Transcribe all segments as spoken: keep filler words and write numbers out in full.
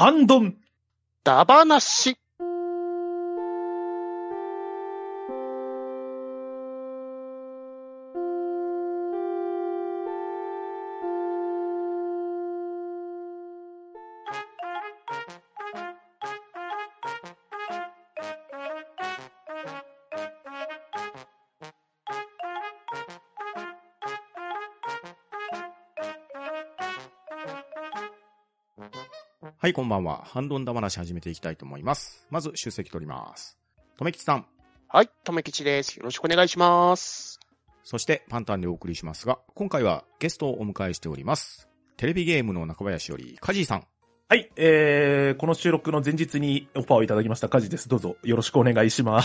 ハンドンダバナシ。はい、こんばんは。ハンドンダ話始めていきたいと思います。まず、出席取ります。とめきちさん。はい、とめきちです。よろしくお願いします。そして、パンタンでお送りしますが、今回はゲストをお迎えしております。テレビゲームの中林より、カジーさん。はい、えー、この収録の前日にオファーをいただきましたカジーです。どうぞ、よろしくお願いしま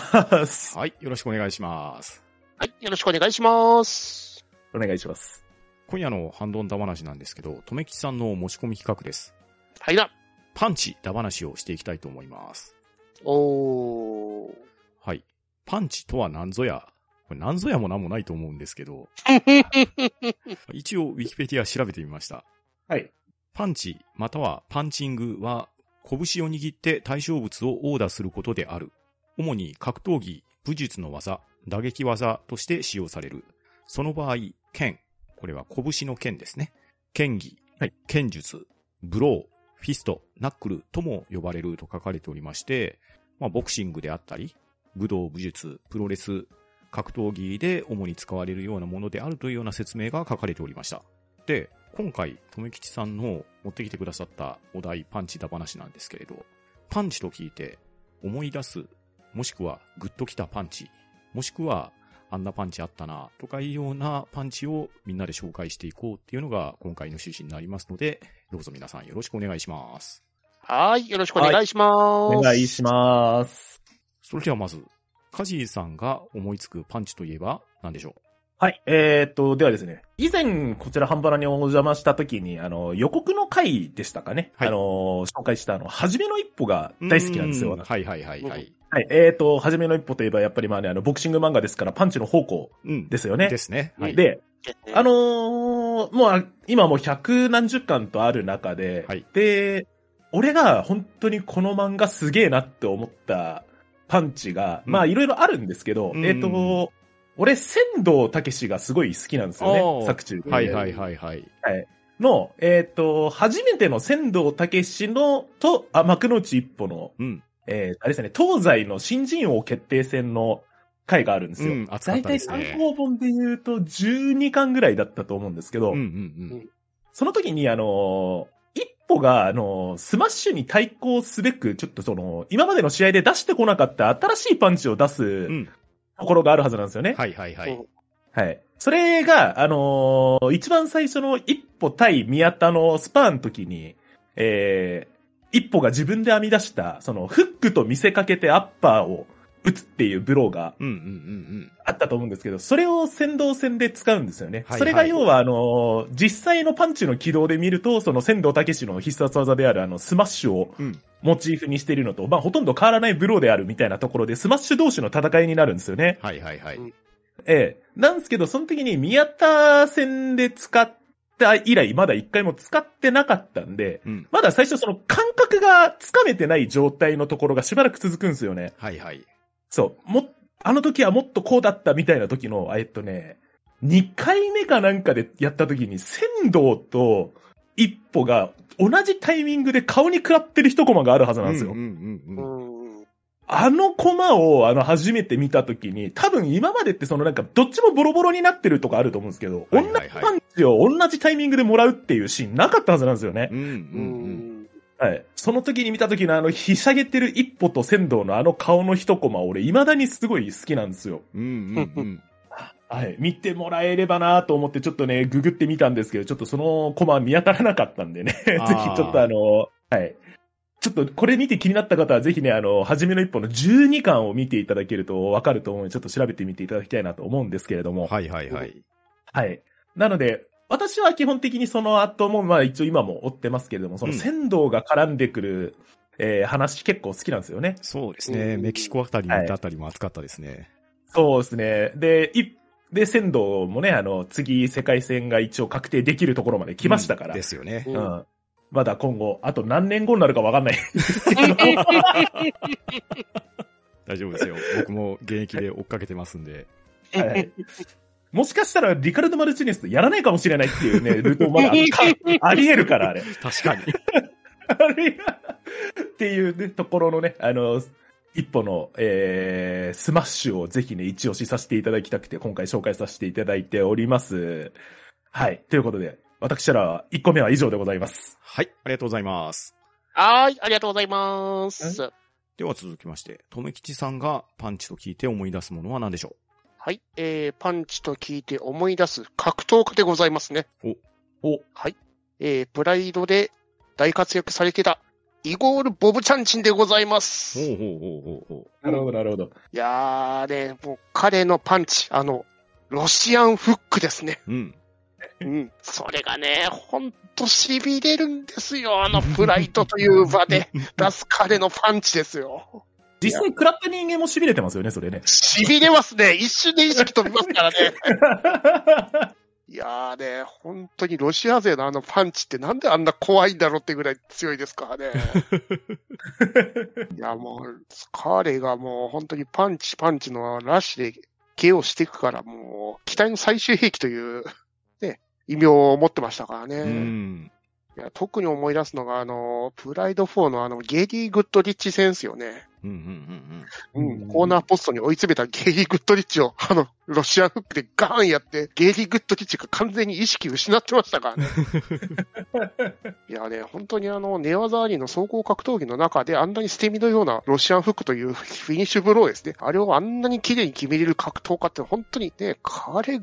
す。はい、よろしくお願いします。はい、よろしくお願いします。お願いします。今夜のハンドンダ話なんですけど、とめきちさんの持ち込み企画です。はいだ。パンチダ話をしていきたいと思います。おー。はい。パンチとは何ぞや。これ何ぞやも何もないと思うんですけど。一応、ウィキペディア調べてみました。はい。パンチ、またはパンチングは、拳を握って対象物を殴打することである。主に格闘技、武術の技、打撃技として使用される。その場合、剣。これは拳の剣ですね。剣技、はい、剣術、ブロー。フィスト、ナックルとも呼ばれると書かれておりまして、まあ、ボクシングであったり、武道、武術、プロレス、格闘技で主に使われるようなものであるというような説明が書かれておりました。で、今回、とめきちさんの持ってきてくださったお題、パンチだ話なんですけれど、パンチと聞いて、思い出す、もしくはグッときたパンチ、もしくはあんなパンチあったな、とかいうようなパンチをみんなで紹介していこうっていうのが今回の趣旨になりますので、どうぞ皆さんよろしくお願いします。はい、よろしくお願いします。お願いします。それではまず、カジーさんが思いつくパンチといえば何でしょう？はい、えー、っと、ではですね、以前こちらハンバラにお邪魔した時に、あの、予告の回でしたかね、はい、あの、紹介したあの、初めの一歩が大好きなんですよ。はいはいはいはい。はい。えっ、ー、と、はじめの一歩といえば、やっぱりまあね、あの、ボクシング漫画ですから、パンチの方向ですよね。うん、ですね。はい。で、あのー、もう、今もう百何十巻とある中で、はい、で、俺が本当にこの漫画すげえなって思ったパンチが、うん、まあ、いろいろあるんですけど、うん、えっ、ー、と、俺、仙道武史がすごい好きなんですよね、作中で。はいはいはいはい。はいの、えっ、ー、と、初めての仙道武史の、と、あ、幕の内一歩の、うんえー、あれですね、東西の新人王決定戦の回があるんですよ。うん、熱かったですね。大体参考本で言うとじゅうにかんぐらいだったと思うんですけど、うんうんうん、その時にあのー、一歩があのー、スマッシュに対抗すべく、ちょっとその、今までの試合で出してこなかった新しいパンチを出すところがあるはずなんですよね。うん、はいはいはい。はい。それが、あのー、一番最初の一歩対宮田のスパーの時に、えー、一歩が自分で編み出した、そのフックと見せかけてアッパーを打つっていうブローがあったと思うんですけど、それを先導戦で使うんですよね。はいはい、それが要は、あのー、実際のパンチの軌道で見ると、その仙道武史の必殺技であるあのスマッシュをモチーフにしているのと、うん、まあほとんど変わらないブローであるみたいなところで、スマッシュ同士の戦いになるんですよね。はいはいはい。ええ。なんですけど、その時に宮田戦で使って、以来まだ一回も使ってなかったんで、うん、まだ最初その感覚がつかめてない状態のところがしばらく続くんですよね。はいはい。そう。も、あの時はもっとこうだったみたいな時の、えっとね、にかいめかなんかでやった時に、仙道と一歩が同じタイミングで顔に食らってる一コマがあるはずなんですよ。うんうんうんうん、あのコマをあの初めて見た時に、多分今までってそのなんかどっちもボロボロになってるとかあると思うんですけど、はいはいはい、女同じタイミングでもらうっていうシーンなかったはずなんですよね。うんうんうん、はい。その時に見た時のあのひしゃげてる一歩と仙道のあの顔の一コマ、俺未だにすごい好きなんですよ。うんうんうん、はい。見てもらえればなと思ってちょっとねググってみたんですけど、ちょっとそのコマ見当たらなかったんでね。ぜひちょっとあのはい。ちょっとこれ見て気になった方はぜひねあの初めの一歩のじゅうにかんを見ていただけるとわかると思うのでちょっと調べてみていただきたいなと思うんですけれども。はいはいはい。はい。なので、私は基本的にその後も、まあ一応今も追ってますけれども、その仙道が絡んでくる、うんえー、話結構好きなんですよね。そうですね。メキシコあたり、あたりも熱かったですね。はい、そうですね。で、い、で、仙道もね、あの、次世界戦が一応確定できるところまで来ましたから。うん、ですよね。うん。まだ今後、あと何年後になるか分かんない大丈夫ですよ。僕も現役で追っかけてますんで。はいはい、もしかしたら、リカルド・マルチネスやらないかもしれないっていうね、ルートもまだ あ, あり得るから、あれ。確かに。あれっていう、ね、ところのね、あの、一歩の、えー、スマッシュをぜひね、一押しさせていただきたくて、今回紹介させていただいております。はい。ということで、私からいっこめは以上でございます。はい。ありがとうございます。はい。ありがとうございます。では続きまして、とめきちさんがパンチと聞いて思い出すものは何でしょう？はい、えー。パンチと聞いて思い出す格闘家でございますね。お。お。はい。えー、プライドで大活躍されてた。イゴール・ボブチャンチンでございます。ほうほうほうほう。なるほど、なるほど。いやーね、もう彼のパンチ、あの、ロシアンフックですね。うん。うん。それがね、ほんと痺れるんですよ。あのプライドという場で出す彼のパンチですよ。実際食らった人間も痺れてますよね、それね。痺れますね。一瞬で意識飛びますからね。いやーね、本当にロシア勢のあのパンチってなんであんな怖いんだろうってぐらい強いですからね。いやもう、彼がもう本当にパンチパンチのラッシュで ケーオー していくから、もう、機体の最終兵器という、ね、異名を持ってましたからね。うんいや特に思い出すのが、あの、プライドフォーのあの、ゲイリー・グッドリッチ戦ですよね。うんうんうんうん。うん、コーナーポストに追い詰めたゲイリー・グッドリッチを、あの、ロシアンフックでガーンやって、ゲイリー・グッドリッチが完全に意識失ってましたからね。いやね、本当にあの、ネワザーリーの総合格闘技の中で、あんなに捨て身のようなロシアンフックというフィニッシュブローですね。あれをあんなに綺麗に決めれる格闘家って、本当にね、彼、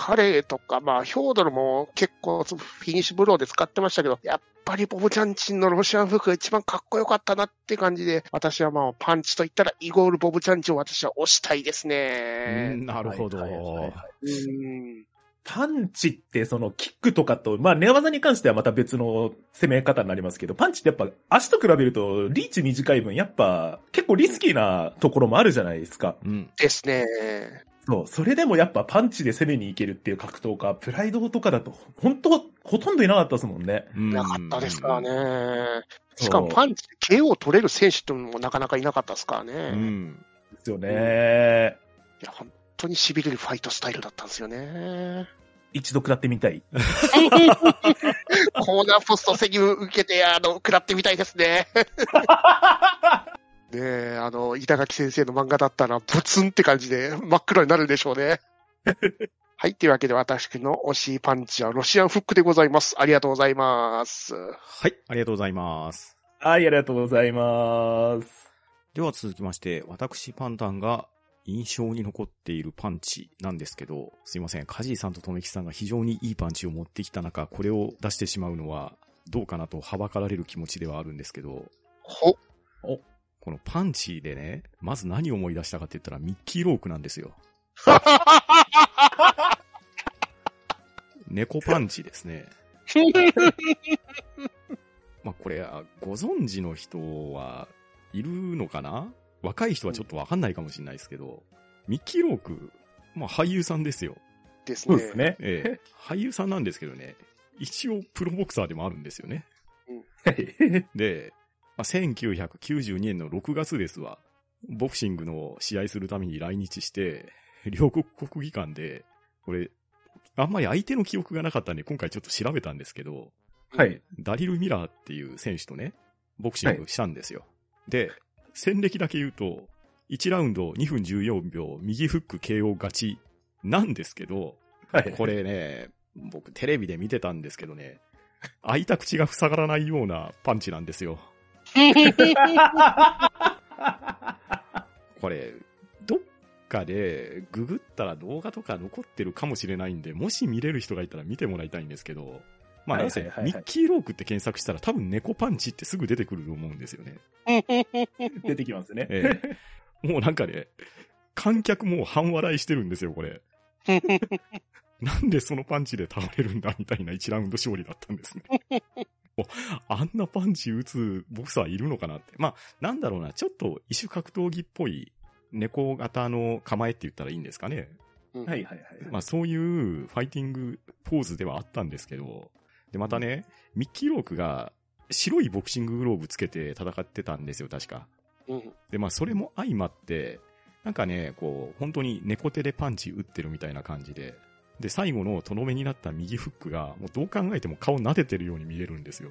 彼とか、まあ、ヒョードルも結構フィニッシュブローで使ってましたけど、やっぱりボブチャンチンのロシアンフックが一番かっこよかったなって感じで、私はまあ、パンチと言ったらイゴール・ボブチャンチンを私は推したいですね。うん、なるほど。はいはいはいはい、うんパンチってそのキックとかと、まあ、寝技に関してはまた別の攻め方になりますけど、パンチってやっぱ足と比べるとリーチ短い分、やっぱ結構リスキーなところもあるじゃないですか。うん、ですね。そう、それでもやっぱパンチで攻めに行けるっていう格闘家、プライドとかだと、本当ほとんどいなかったですもんね。なかったですからね。しかもパンチで ケーオー 取れる選手ってのもなかなかいなかったですからね。うん。ですよね、うん。いや、本当に痺れるファイトスタイルだったんですよね。一度食らってみたい。コーナーポスト席受けて、あの、食らってみたいですね。ねえ、あの、板垣先生の漫画だったら、ポツンって感じで真っ黒になるでしょうね。はい、というわけで私の推しパンチはロシアンフックでございます。ありがとうございます。はい、ありがとうございます。はい、ありがとうございます。では続きまして、私パンタンが印象に残っているパンチなんですけど、すいません、カジーさんとトメキさんが非常にいいパンチを持ってきた中、これを出してしまうのはどうかなとはばかられる気持ちではあるんですけど。ほ。お。このパンチでね、まず何を思い出したかって言ったらミッキー・ロークなんですよ。猫パンチですね。まあこれご存知の人はいるのかな？若い人はちょっとわかんないかもしれないですけど、ミッキー・ローク、まあ俳優さんですよ。ですね。そうですね。ええ、俳優さんなんですけどね、一応プロボクサーでもあるんですよね。で。せんきゅうひゃくきゅうじゅうにねんのろくがつですわ。ボクシングの試合するために来日して、両国国技館で、これ、あんまり相手の記憶がなかったんで、今回ちょっと調べたんですけど、はい。ダリル・ミラーっていう選手とね、ボクシングしたんですよ。はい、で、戦歴だけ言うと、いちラウンドにふんじゅうよんびょう、右フック ケーオー 勝ちなんですけど、はい、これね、僕テレビで見てたんですけどね、開いた口が塞がらないようなパンチなんですよ。これどっかでググったら動画とか残ってるかもしれないんで、もし見れる人がいたら見てもらいたいんですけど、まあなんせミッキーロークって検索したら多分猫パンチってすぐ出てくると思うんですよね。出てきますね、ええ、もうなんかね、観客も半笑いしてるんですよこれ。なんでそのパンチで倒れるんだみたいないちラウンド勝利だったんですね。あんなパンチ打つボクサーいるのかなって。まあ、なんだろうな、ちょっと異種格闘技っぽい猫型の構えって言ったらいいんですかね。はいはいはい。まあそういうファイティングポーズではあったんですけど、でまたね、ミッキーロークが白いボクシンググローブつけて戦ってたんですよ、確か。うん、で、まあ、それも相まって、なんかね、こう、本当に猫手でパンチ打ってるみたいな感じで、で、最後のとどめになった右フックが、もうどう考えても顔撫でてるように見えるんですよ。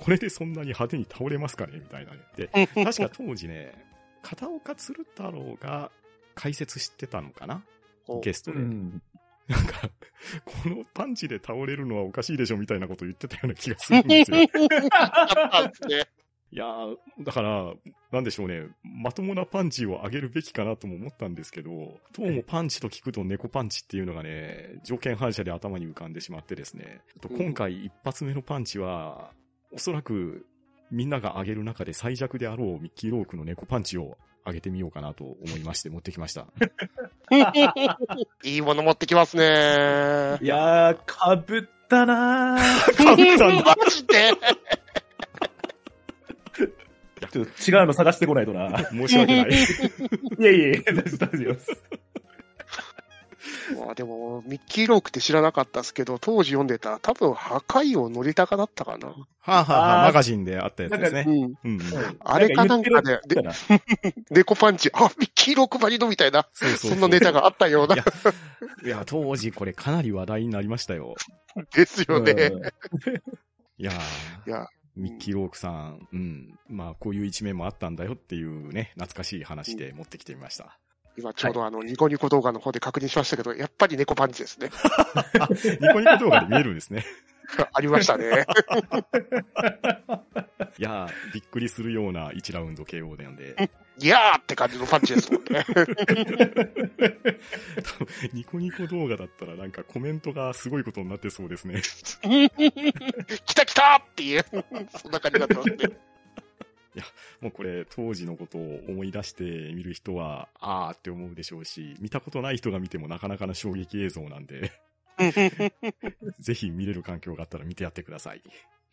これでそんなに派手に倒れますかねみたいなね。で、確か当時ね、片岡鶴太郎が解説してたのかなゲストで。うん、なんか、このパンチで倒れるのはおかしいでしょみたいなこと言ってたような気がするんですよ。いやー、だから、なんでしょうね、まともなパンチを上げるべきかなとも思ったんですけど、どうもパンチと聞くと猫パンチっていうのがね、条件反射で頭に浮かんでしまってですね、と今回一発目のパンチは、おそらくみんなが上げる中で最弱であろうミッキー・ロークの猫パンチを上げてみようかなと思いまして持ってきました。いいもの持ってきますね。いやー、かぶったなー。かぶったんだ。マジでちょっと違うの探してこないとな。申し訳ない。いやいやいや、大丈夫です。まあでも、ミッキーロークって知らなかったですけど、当時読んでた、多分、破壊王のりたかだったかな。はあ、はあはあ、マガジンであったやつですね。うんうん、あれかなんかで、猫パンチ、あ、ミッキーロークばりのみたいな、そうそうそう、そんなネタがあったような。いや、いや当時これかなり話題になりましたよ。ですよね。いやー。いやミッキー・ロークさん、うん、まあこういう一面もあったんだよっていうね、懐かしい話で持ってきてみました。今ちょうどあの、はい、ニコニコ動画の方で確認しましたけど、やっぱり猫パンチですね。ニコニコ動画で見えるんですね。ありましたね。いやー、びっくりするようないちラウンド ケーオー なんで。いやーって感じのパンチですもんね。多分ニコニコ動画だったらなんかコメントがすごいことになってそうですね。来た来たっていう、そんな感じだったんで。いや、もうこれ当時のことを思い出して見る人は、あーって思うでしょうし、見たことない人が見てもなかなかな衝撃映像なんで。ぜひ見れる環境があったら見てやってください。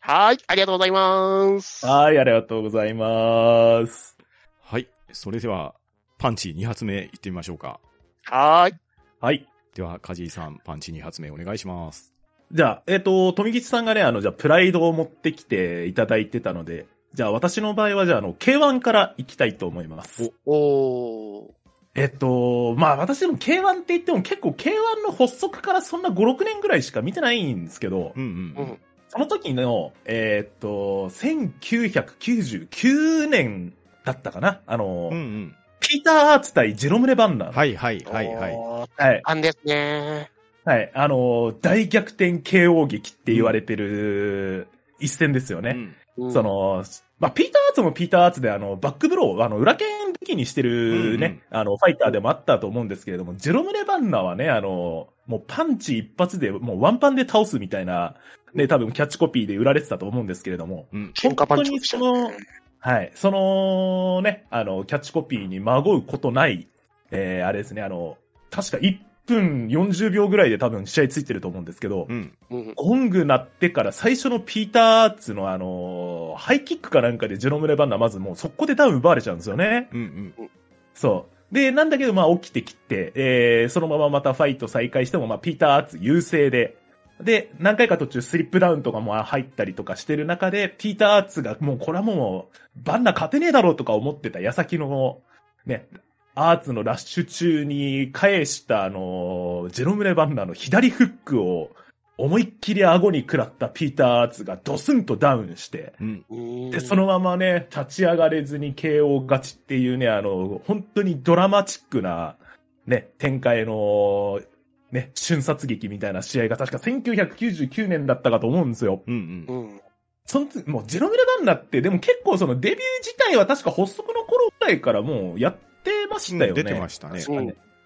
はい、ありがとうございます。はい、ありがとうございます。はい、それではパンチに発目いってみましょうか。はーい。はい。では梶井さん、パンチに発目お願いします。じゃあ、えっと富吉さんがね、あのじゃあプライドを持ってきていただいてたので、じゃあ私の場合はじゃああの ケーワン からいきたいと思います。おおー。えっと、まあ私でも ケーワン って言っても結構 ケーワン の発足からそんなご、ろくねんぐらいしか見てないんですけど、うんうんうん、その時の、えー、っと、せんきゅうひゃくきゅうじゅうきゅうねんだったかなあの、うんうん、ピーター・アーツ対ジェロム・レバンナー。はいはいはいはい。はい。あんですね。はい。あの、大逆転 ケーオー 劇って言われてる一戦ですよね。うんうん、その、まあ、ピーターアーツもピーターアーツで、あの、バックブロー、あの、裏剣武器にしてるね、うんうん、あの、ファイターでもあったと思うんですけれども、ジェロム・レバンナはね、あの、もうパンチ一発で、もうワンパンで倒すみたいな、ね、多分キャッチコピーで売られてたと思うんですけれども、うん、本当にその、はい、そのね、あの、キャッチコピーに紛うことない、えー、あれですね、あの、確かいっぷんよんじゅうびょうぐらいで多分試合ついてると思うんですけど、うんうん、ゴング鳴ってから最初のピーターアーツのあのー、ハイキックかなんかでジェロム・レバンナまずもう速攻でダウン奪われちゃうんですよね、うんうん、そうでなんだけどまあ起きてきて、えー、そのまままたファイト再開してもまあピーターアーツ優勢でで何回か途中スリップダウンとかも入ったりとかしてる中でピーターアーツがもうこれはもうバンナ勝てねえだろうとか思ってた矢先のねアーツのラッシュ中に返したあのジェロム・レバンナの左フックを思いっきり顎に食らったピーター・アーツがドスンとダウンして、うん、でそのままね立ち上がれずに ケーオー 勝ちっていうねあの本当にドラマチックなね展開のね瞬殺劇みたいな試合が確かせんきゅうひゃくきゅうじゅうきゅうねんだったかと思うんですよ。うんうんうんそのもうジェロム・レバンナってでも結構そのデビュー自体は確か発足の頃ぐらいからもうやっ出ましたよね。出てましたね。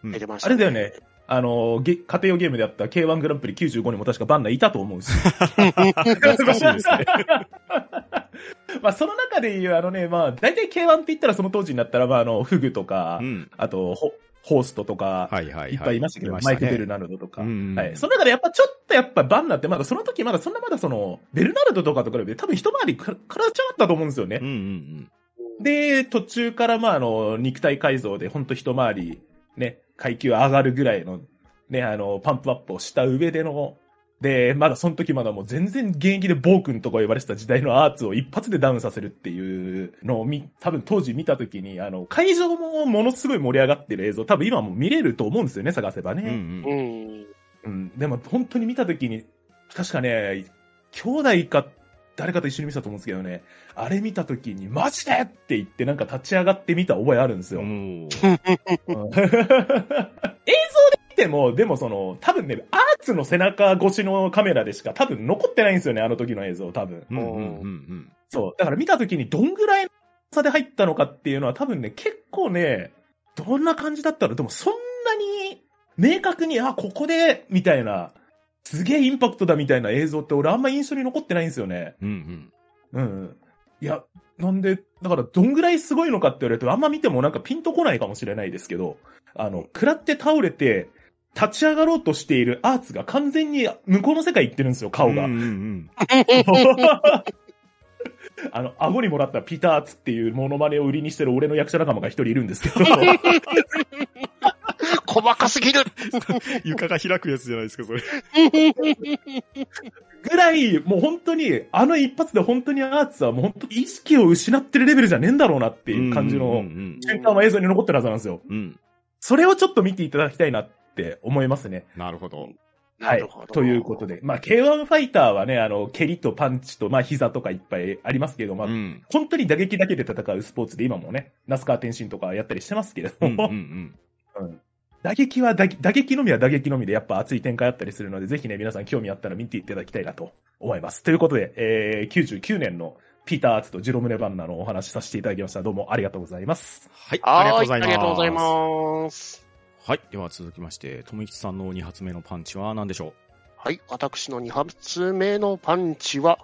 うん、出てました、ね。あれだよね。あの家庭用ゲームであった ケーワン グランプリきゅうじゅうごにも確かバンナいたと思うし。懐かしいですね。まあその中でいうあのねまあ大体 ケーワン って言ったらその当時になったらまああのフグとか、うん、あとホホーストとか、はいはいはい、いっぱいいましたけど、ね、マイク・ベルナルドとか、うんはい、その中でやっぱちょっとやっぱバンナってまだその時まだそんなまだそのベルナルドとかと比べて多分一回りからちゃったと思うんですよね。うんうんうんで、途中から、まあ、あの、肉体改造で、ほんと一回り、ね、階級上がるぐらいの、ね、あの、パンプアップをした上での、で、まだその時まだもう全然現役で暴君とか呼ばれてた時代のアーツを一発でダウンさせるっていうのをみ、多分当時見た時に、あの、会場もものすごい盛り上がってる映像、多分今も見れると思うんですよね、探せばね。うん、うんうん。でも本当に見た時に、確かね、兄弟か誰かと一緒に見たと思うんですけどね、あれ見た時に、マジでって言ってなんか立ち上がってみた覚えあるんですよ。うん。でも、でもその、多分ね、アーツの背中越しのカメラでしか多分残ってないんですよね、あの時の映像、多分。うんうんうんうん、そう。だから見た時にどんぐらいの差で入ったのかっていうのは多分ね、結構ね、どんな感じだったのでもそんなに明確に、あ、ここで、みたいな、すげえインパクトだみたいな映像って俺あんま印象に残ってないんですよね。うんうん。うん。いや、なんで、だからどんぐらいすごいのかって言われるとあんま見てもなんかピンとこないかもしれないですけど、あの、食らって倒れて、立ち上がろうとしているアーツが完全に向こうの世界行ってるんですよ、顔が。うんうんうん、あの、顎にもらったピーターアーツっていうモノマネを売りにしてる俺の役者仲間が一人いるんですけど。細かすぎる床が開くやつじゃないですか、それ。ぐらい、もう本当に、あの一発で本当にアーツはもう本当意識を失ってるレベルじゃねえんだろうなっていう感じの瞬間は映像に残ってるはずなんですよ。うん、それをちょっと見ていただきたいなって。って思いますね。なるほど。はい。ということで、まあ ケーワン ファイターはね、あの蹴りとパンチとまあ膝とかいっぱいありますけど、まあ、うん、本当に打撃だけで戦うスポーツで今もね、那須川天心とかやったりしてますけれども、うんうんうんうん、打撃は打撃、打撃のみは打撃のみでやっぱ熱い展開あったりするので、ぜひね皆さん興味あったら見ていただきたいなと思います。ということで、えー、きゅうじゅうきゅうねんのピーターアーツとジロムネバンナのお話しさせていただきました。どうもありがとうございます。はい。ありがとうございます。ありがとうございます。はい。では続きまして、とみきちさんのに発目のパンチは何でしょう？はい。私のに発目のパンチは、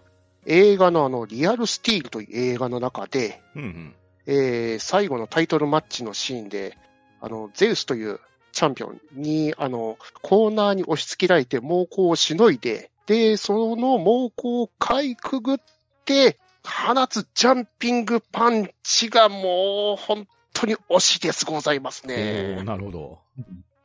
映画のあの、リアルスティールという映画の中で、うんうんえー、最後のタイトルマッチのシーンで、あの、ゼウスというチャンピオンに、あの、コーナーに押し付けられて猛攻をしのいで、で、その猛攻をかいくぐって、放つジャンピングパンチがもう、本当本当に惜しいですございますね。なるほど。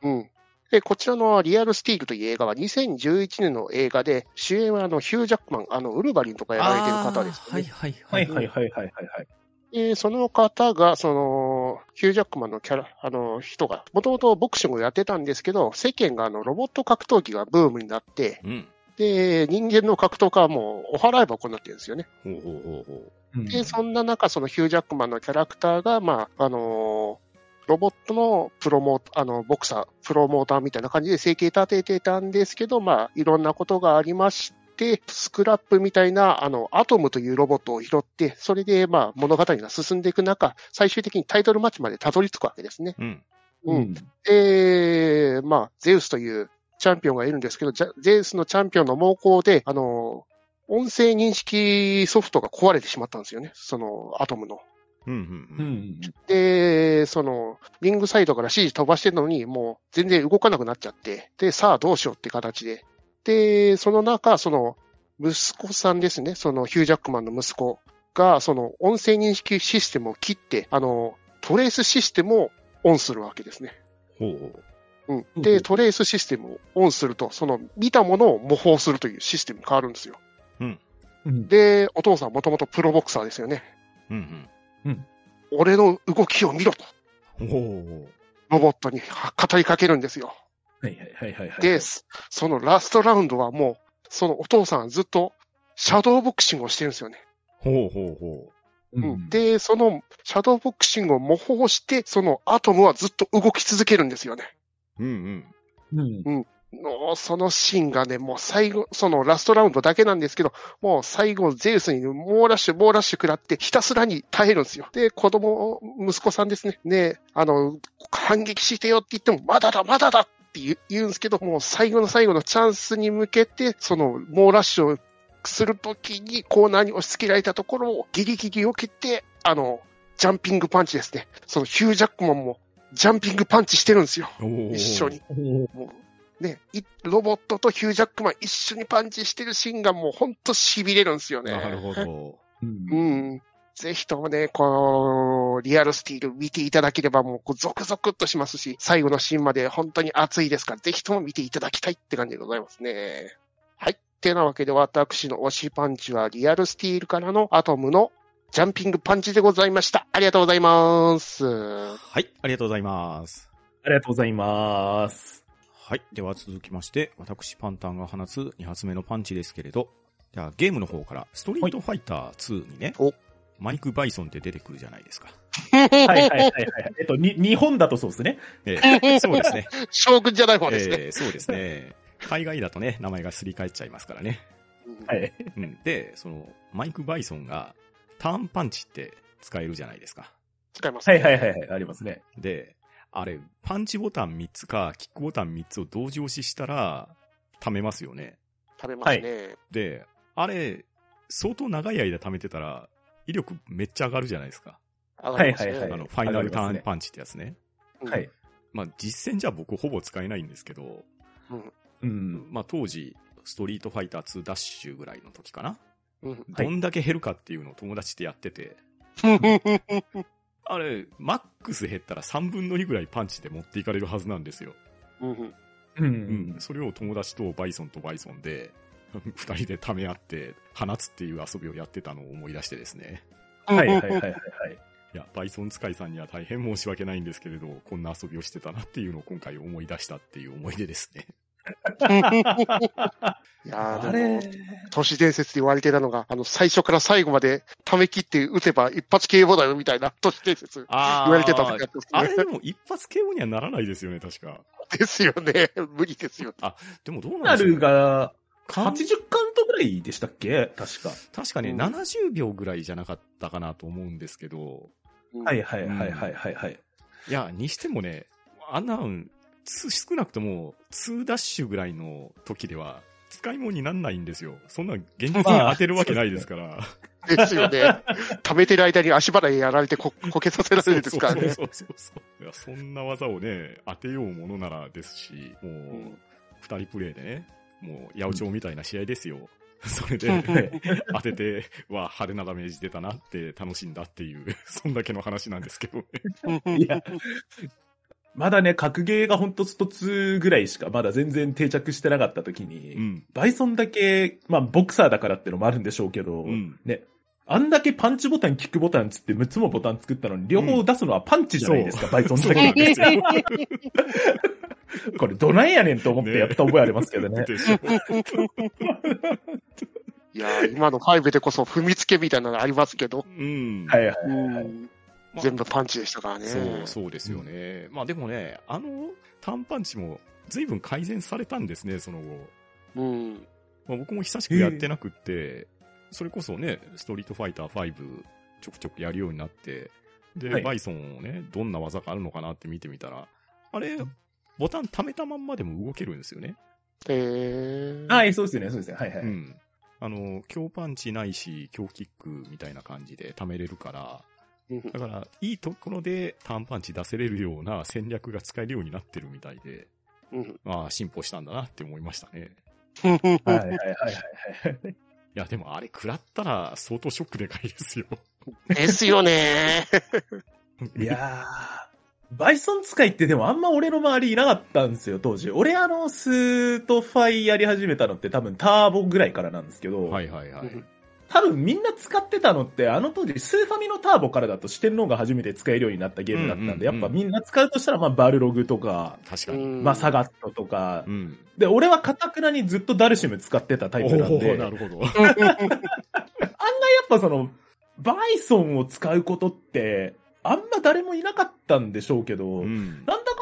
うん。で、こちらのリアルスティールという映画はにせんじゅういちねんの映画で、主演はあのヒュー・ジャックマン、あのウルヴァリンとかやられてる方ですね。はいはいはいはいはいはいはい。で、その方がそのヒュー・ジャックマンのキャラあの人がもともとボクシングをやってたんですけど、世間があのロボット格闘技がブームになって、うん、で人間の格闘家はもうお払い箱になってるんですよね。ほうほうほうほう。で、そんな中、そのヒュー・ジャックマンのキャラクターが、まあ、あのー、ロボットのプロモーター、あの、ボクサー、プロモーターみたいな感じで生計立ててたんですけど、まあ、いろんなことがありまして、スクラップみたいな、あの、アトムというロボットを拾って、それで、まあ、物語が進んでいく中、最終的にタイトルマッチまでたどり着くわけですね。うん。うん。で、まあ、ゼウスというチャンピオンがいるんですけど、ゼウスのチャンピオンの猛攻で、あのー、音声認識ソフトが壊れてしまったんですよね。その、アトムの。うんうんうん、で、その、リングサイドから指示飛ばしてるのに、もう全然動かなくなっちゃって、で、さあどうしようって形で。で、その中、その、息子さんですね。その、ヒュー・ジャックマンの息子が、その、音声認識システムを切って、あの、トレースシステムをオンするわけですね。ほう。うん。で、トレースシステムをオンすると、その、見たものを模倣するというシステムに変わるんですよ。うんうん、で、お父さんもともとプロボクサーですよね。うんうんうん、俺の動きを見ろと。おロボットに語りかけるんですよ。はいはいはいはい、はい。で、そのラストラウンドはもう、そのお父さんはずっとシャドーボクシングをしてるんですよね。ほうほうほう。うん、で、そのシャドーボクシングを模倣して、そのアトムはずっと動き続けるんですよね。うんうん。うんうんのそのシーンがね、もう最後、そのラストラウンドだけなんですけど、もう最後、ゼウスに猛ラッシュ、猛ラッシュ食らって、ひたすらに耐えるんですよ。で、子供、息子さんですね、ね、あの、反撃してよって言っても、まだだ、まだだって言う、言うんですけど、もう最後の最後のチャンスに向けて、その猛ラッシュをするときにコーナーに押し付けられたところをギリギリ避けて、あの、ジャンピングパンチですね。そのヒュー・ジャックマンもジャンピングパンチしてるんですよ。一緒に。ね、ロボットとヒュージャックマン一緒にパンチしてるシーンがもうほんと痺れるんですよね。なるほど。うん。ぜひともね、こう、リアルスティール見ていただければもうゾクゾクっとしますし、最後のシーンまで本当に熱いですから、ぜひとも見ていただきたいって感じでございますね。はい。てなわけで、私の推しパンチはリアルスティールからのアトムのジャンピングパンチでございました。ありがとうございます。はい、ありがとうございます。ありがとうございます。はい、では続きまして、私パンタンが放つに発目のパンチですけれど、じゃあゲームの方から、ストリートファイターツーにね、はい、マイク・バイソンって出てくるじゃないですか。はいはいはいはい。えっと、に、日本だとそうですね。えー、そうですね。将軍じゃない方ですね。えー、そうですね。海外だとね、名前がすり替えちゃいますからね。はい。うん、で、その、マイク・バイソンが、ターンパンチって使えるじゃないですか。使えます、ね。はいはいはいはい、ありますね。で、あれ、パンチボタンみっつか、キックボタンみっつを同時押ししたら、溜めますよね。溜めますね、はい。で、あれ、相当長い間溜めてたら、威力めっちゃ上がるじゃないですか。上がりますね。はいはいはい。あの、ファイナルターンパンチってやつね。はい。まあ、実戦じゃ僕ほぼ使えないんですけど、うん。うん、まあ、当時、ストリートファイターツーダッシュぐらいの時かな。うん、どんだけ減るかっていうのを友達でやってて。はい、あれ、マックス減ったらさんぶんのにぐらいパンチで持っていかれるはずなんですよ。うん。うん。うん、それを友達とバイソンとバイソンで、二人で溜め合って、放つっていう遊びをやってたのを思い出してですね。はいはいはいはい、はい。いや、バイソン使いさんには大変申し訳ないんですけれど、こんな遊びをしてたなっていうのを今回思い出したっていう思い出ですね。いやー、でも、都市伝説で言われてたのが、あの、最初から最後まで溜め切って打てば一発 ケーオー だよみたいな都市伝説言われてたんですけど、ね。あれでも一発 ケーオー にはならないですよね、確か。ですよね。無理ですよ。あ、でもどうなんですか、ね、なるが、はちじゅっカウントぐらいでしたっけ確か。確かね、うん、ななじゅうびょうぐらいじゃなかったかなと思うんですけど。うん、はいはいはいはいはいはい。いや、にしてもね、あんな、少なくともツーダッシュぐらいの時では使い物にならないんですよ。そんな現実に当てるわけないですから。ですよね。食べてる間に足腹やられて こ, こけさせられるんですからね。そうそうそうそう。いや、そんな技をね、当てようものならですし、もう二、うん、人プレイでね、もう八百長みたいな試合ですよ。うん、それで、ね、当てては派手なダメージ出たなって楽しんだっていう、そんだけの話なんですけどね。いやまだね、格ゲーがほんとツーぐらいしか、まだ全然定着してなかった時に、うん、バイソンだけ、まあボクサーだからってのもあるんでしょうけど、うん、ね、あんだけパンチボタン、キックボタンつってむっつもボタン作ったのに、両方出すのはパンチじゃないですか、うん、バイソンだけなんですよ。これどないやねんと思ってやった覚えありますけどね。ねいや今のファイブでこそ踏みつけみたいなのありますけど。うん、はいはいはい、はい。うんまあ、全部パンチでしたからね。そう、そうですよね。うん、まあでもね、あの、ターンパンチも随分改善されたんですね、その後。うん。まあ、僕も久しくやってなくって、それこそね、ストリートファイターファイブちょくちょくやるようになって、で、はい、バイソンをね、どんな技があるのかなって見てみたら、あれ、ボタン溜めたまんまでも動けるんですよね。へぇー。はい、そうですよね、そうですね。はいはい。うん。あの、強パンチないし、強キックみたいな感じで溜めれるから、だから、いいところでターンパンチ出せれるような戦略が使えるようになってるみたいで、うん、まあ、進歩したんだなって思いましたね。はいはいはいはい。いや、でもあれ食らったら相当ショックでかいですよ。ですよねー。いやー、バイソン使いってでもあんま俺の周りいなかったんですよ、当時。俺あの、スートファイやり始めたのって多分ターボぐらいからなんですけど。はいはいはい。多分みんな使ってたのって、あの当時、スーファミのターボからだと四天王が初めて使えるようになったゲームだったんで、うんうんうん、やっぱみんな使うとしたら、まあ、バルログとか、確かにまあ、サガットとか、うん、で、俺はかたくなにずっとダルシム使ってたタイプなんで、なるほど。あんなやっぱその、バイソンを使うことって、あんま誰もいなかったんでしょうけど、うん、なんだかんだ、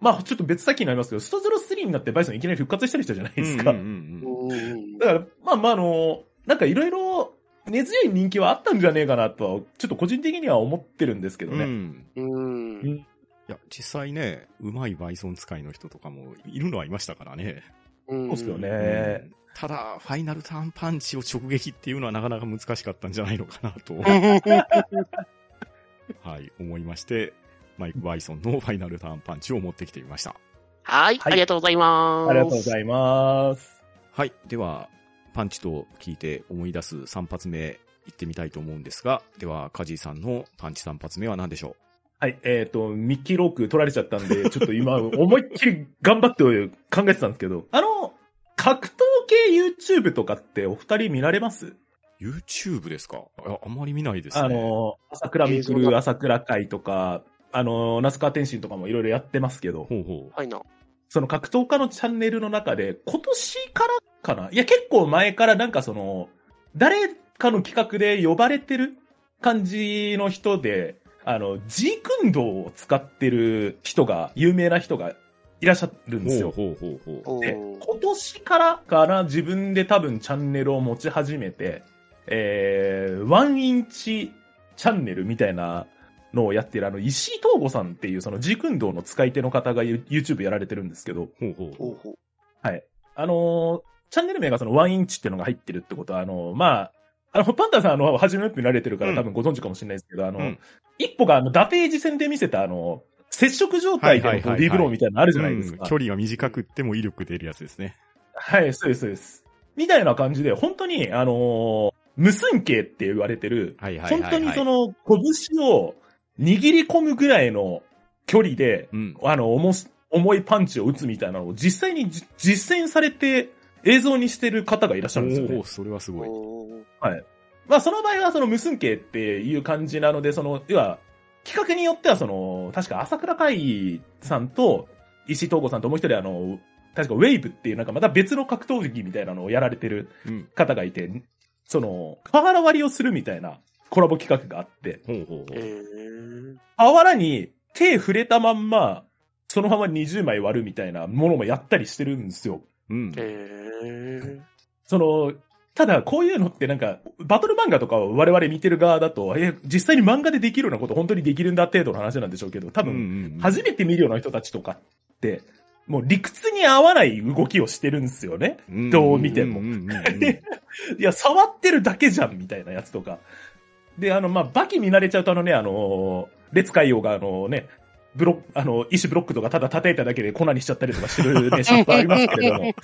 まあ、ちょっと別先になりますけど、ストゼロスリーになってバイソンいきなり復活したりしたじゃないですか。うんうんうん、だから、まあまあ、あの、なんかいろいろ根強い人気はあったんじゃねえかなとはちょっと個人的には思ってるんですけどね。うん。うん、いや実際ね、うまいバイソン使いの人とかもいるのはいましたからね。そうですよね、うん。ただファイナルターンパンチを直撃っていうのはなかなか難しかったんじゃないのかなとはい思いまして、マイクバイソンのファイナルターンパンチを持ってきてみました。はい、はい、ありがとうございます。ありがとうございます。はい、では。パンチと聞いて思い出すさん発目行ってみたいと思うんですが、ではカジーさんのパンチさん発目は何でしょう。はい、えっ、ー、とミッキーローク取られちゃったんでちょっと今思いっきり頑張って考えてたんですけど、あの格闘系 YouTube とかってお二人見られます？ YouTube ですか？あ、あんまり見ないですね。あの、朝倉未来、朝倉海とか、あの、那須川天心とかもいろいろやってますけど、ほうほう、はいな。その格闘家のチャンネルの中で、今年からかな？いや、結構前からなんかその、誰かの企画で呼ばれてる感じの人で、あの、ジークンドーを使ってる人が、有名な人がいらっしゃるんですよ。ほうほうほうほう。で、今年からから自分で多分チャンネルを持ち始めて、えー、ワンインチチャンネルみたいなのをやってる、あの、石井東吾さんっていう、そのジークンドーの使い手の方が YouTube やられてるんですけど、ほうほうほうほう。はい。あのー、チャンネル名がそのワンインチっていうのが入ってるってことは、あのー、まあ、あの、パンタさん、あの、初めよく見られてるから多分ご存知かもしれないですけど、うん、あの、うん、一歩があの、ダページ戦で見せたあの、接触状態でのリブローみたいなのあるじゃないですか。距離が短くっても威力出るやつですね。はい、そうです、そうです。みたいな感じで、本当に、あのー、無寸形って言われてる、はいはいはいはい、本当にその、拳を握り込むぐらいの距離で、うん、あの、重、重いパンチを打つみたいなのを実際に実践されて映像にしてる方がいらっしゃるんですよね。おー、それはすごい。はい。まあ、その場合は、その、無寸形っていう感じなので、その、要は、企画によっては、その、確か、朝倉海さんと、石井東吾さんと、もう一人、あの、確か、ウェイブっていう、なんか、また別の格闘技みたいなのをやられてる方がいて、うん、その、瓦割りをするみたいなコラボ企画があって、ほうほうほう。瓦に手触れたまんま、そのままにじゅうまい割るみたいなものもやったりしてるんですよ。うん。その、ただ、こういうのってなんか、バトル漫画とかを我々見てる側だと、え、実際に漫画でできるようなこと本当にできるんだ程度の話なんでしょうけど、多分、初めて見るような人たちとかって、もう理屈に合わない動きをしてるんですよね。どう見ても。いや、触ってるだけじゃん、みたいなやつとか。で、あの、まあ、バキ見慣れちゃうとあのね、あの、烈海王があのね、ブロック、あの、石ブロックとかただ叩いただけで粉にしちゃったりとかしてるね、シャップありますけれども。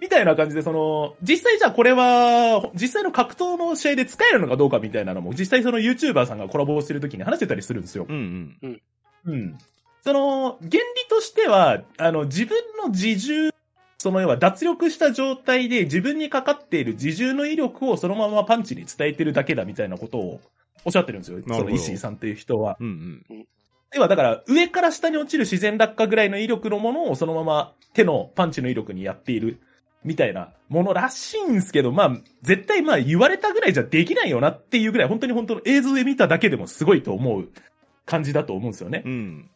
みたいな感じで、その、実際じゃあこれは、実際の格闘の試合で使えるのかどうかみたいなのも、実際その YouTuber さんがコラボをしてるときに話してたりするんですよ。うんうん。うん。その、原理としては、あの、自分の自重、その要は脱力した状態で自分にかかっている自重の威力をそのままパンチに伝えてるだけだみたいなことをおっしゃってるんですよ。その石井さんっていう人は。うんうん。ではだから上から下に落ちる自然落下ぐらいの威力のものをそのまま手のパンチの威力にやっている。みたいなものらしいんですけど、まあ、絶対まあ言われたぐらいじゃできないよなっていうぐらい、本当に本当の映像で見ただけでもすごいと思う感じだと思うんですよね。うん。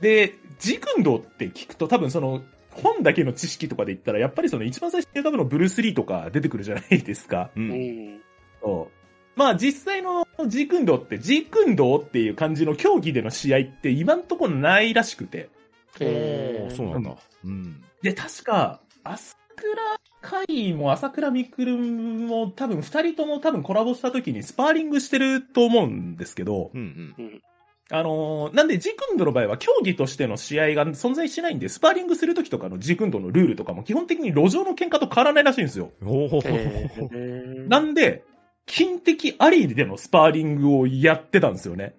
で、ジークンドーって聞くと多分その、本だけの知識とかで言ったら、やっぱりその一番最初に多分のブルース・リーとか出てくるじゃないですか。うん。そう。まあ実際のジークンドーって、ジークンドーっていう感じの競技での試合って今んとこないらしくて。へー。そうなんだ。うん。で、確か、朝倉海も朝倉未来も多分二人とも多分コラボした時にスパーリングしてると思うんですけど、うんうん、あのー、なんでジークンドーの場合は競技としての試合が存在しないんで、スパーリングする時とかのジークンドーのルールとかも基本的に路上の喧嘩と変わらないらしいんですよ。なんで、金的アリーでのスパーリングをやってたんですよね。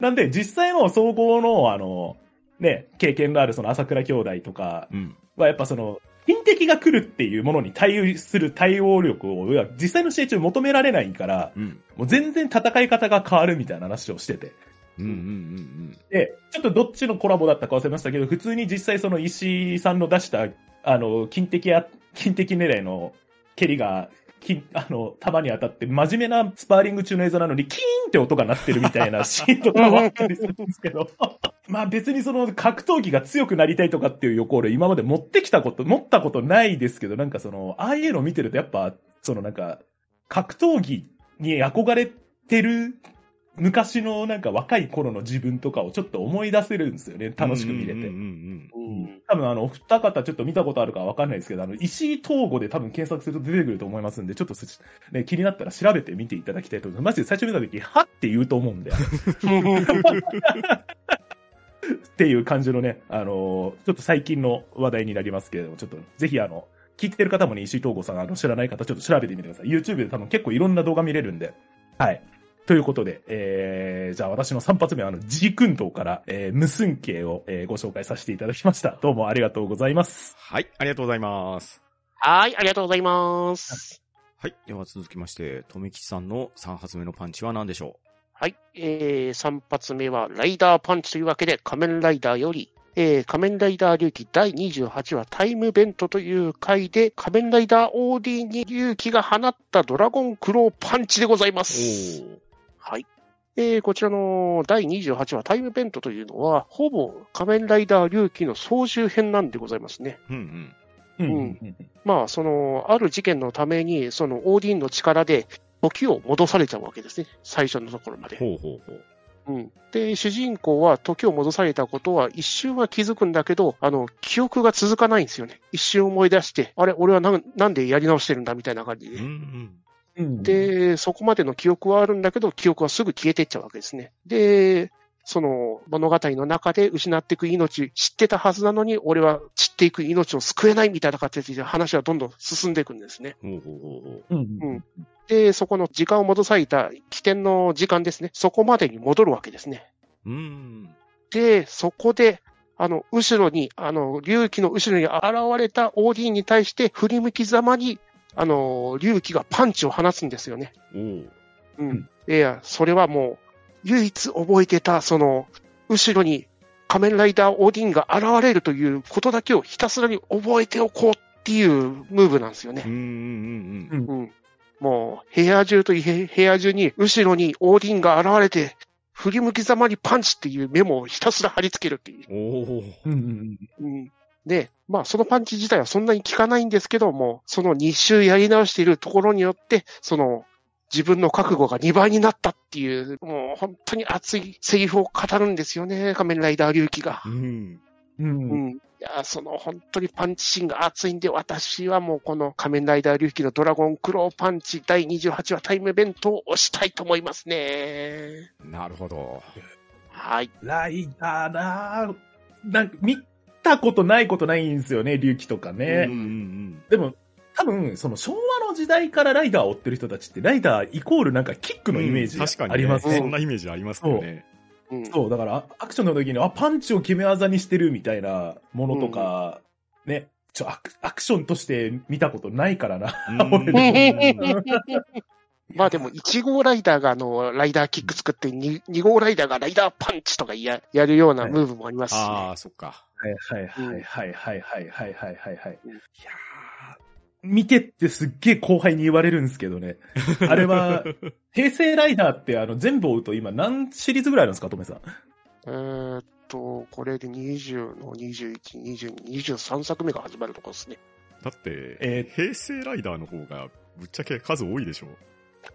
なんで実際の総合のあのー、ね、経験のあるその朝倉兄弟とかはやっぱその、金敵が来るっていうものに対応する対応力を実際の試合中求められないから、うん、もう全然戦い方が変わるみたいな話をしてて、うんうんうんうん。で、ちょっとどっちのコラボだったか忘れましたけど、普通に実際その石井さんの出した、あの、金敵や、金敵狙いの蹴りが、あの、弾に当たって真面目なスパーリング中の映像なのにキーンって音が鳴ってるみたいなシーンとかはあったりするんですけど。まあ別にその格闘技が強くなりたいとかっていう予行で今まで持ってきたこと、持ったことないですけど、なんかその、ああいうのを見てるとやっぱ、そのなんか、格闘技に憧れてる昔のなんか若い頃の自分とかをちょっと思い出せるんですよね。楽しく見れて。多分あの、お二方ちょっと見たことあるかわかんないですけど、あの、石井東吾で多分検索すると出てくると思いますんで、ちょっとね、気になったら調べてみていただきたいと思います。マジで最初見た時、はって言うと思うんで。っていう感じのね、あのー、ちょっと最近の話題になりますけれども、ちょっとぜひあの、聞いてる方もね、石井東吾さん、あの、知らない方、ちょっと調べてみてください。YouTube で多分結構いろんな動画見れるんで、はい。ということで、えー、じゃあ私のさん発目はあの G 君堂から、えー、無寸慶を、えー、ご紹介させていただきました。どうもありがとうございます。はい、ありがとうございます。はい、ありがとうございます。はい、では続きまして、とめきさんのさん発目のパンチは何でしょう？はい、えー、さん発目はライダーパンチというわけで、仮面ライダーより、えー、仮面ライダー龍騎だいにじゅうはちわタイムベントという回で、仮面ライダー オーディー に龍騎が放ったドラゴンクローパンチでございます。おーはい、えー。こちらのだいにじゅうはちわタイムベントというのは、ほぼ仮面ライダー龍騎の総集編なんでございますね。うんうん。うんうん、まあ、その、ある事件のために、その、オーディンの力で、時を戻されちゃうわけですね。最初のところまで。ほうほうほう。うん、で主人公は時を戻されたことは一瞬は気づくんだけど、あの記憶が続かないんですよね。一瞬思い出して、あれ俺は な, なんでやり直してるんだみたいな感じで、うんうん、でそこまでの記憶はあるんだけど記憶はすぐ消えていっちゃうわけですね。でその物語の中で失っていく命、知ってたはずなのに俺は散っていく命を救えないみたいな形で話はどんどん進んでいくんですね。うん、で、そこの時間を戻された起点の時間ですね。そこまでに戻るわけですね。うん、で、そこで、あの、後ろに、あの、龍騎の後ろに現れたオーディンに対して振り向きざまに、あの、龍騎がパンチを放つんですよね。うん。うん。いや、それはもう、唯一覚えてた、その、後ろに仮面ライダーオーディンが現れるということだけをひたすらに覚えておこうっていうムーブなんですよね。うんうんうんうん。もう、部屋中という部屋中に、後ろにオーディンが現れて、振り向きざまにパンチっていうメモをひたすら貼り付けるっていう。おうんうん、で、まあ、そのパンチ自体はそんなに効かないんですけども、そのに周やり直しているところによって、その、自分の覚悟がにばいになったっていう、もう本当に熱いセリフを語るんですよね、仮面ライダー龍騎が。うん。うん。うん、いや、その本当にパンチシーンが熱いんで、私はもうこの仮面ライダー龍騎のドラゴンクローパンチだいにじゅうはちわタイムベントを押したいと思いますね。なるほど。はい。ライダーなぁ、なんか見たことないことないんですよね、龍騎とかね。うんうんうん、でも、多分、その昭和の時代からライダーを追ってる人たちって、ライダーイコールなんかキックのイメージありますね。うん、確かにね、そんなイメージありますよね。そう、うん、そうだからアクションの時に、あ、パンチを決め技にしてるみたいなものとか、うん、ね、ちょアク、アクションとして見たことないからな。まあでもいち号ライダーがあの、ライダーキック作ってに、に号ライダーがライダーパンチとかや、やるようなムーブもありますし、ね。はい、ああ、そっか。はいはいはいはいはいはいはいはいはい。うん、いやー見てってすっげえ後輩に言われるんですけどね。あれは、平成ライダーってあの全部追うと今何シリーズぐらいあるんですか、とめさん。えー、っと、これでにじゅうのにじゅういち、にじゅうに、にじゅうさんさくめが始まるとこですね。だって、えー、平成ライダーの方がぶっちゃけ数多いでしょ。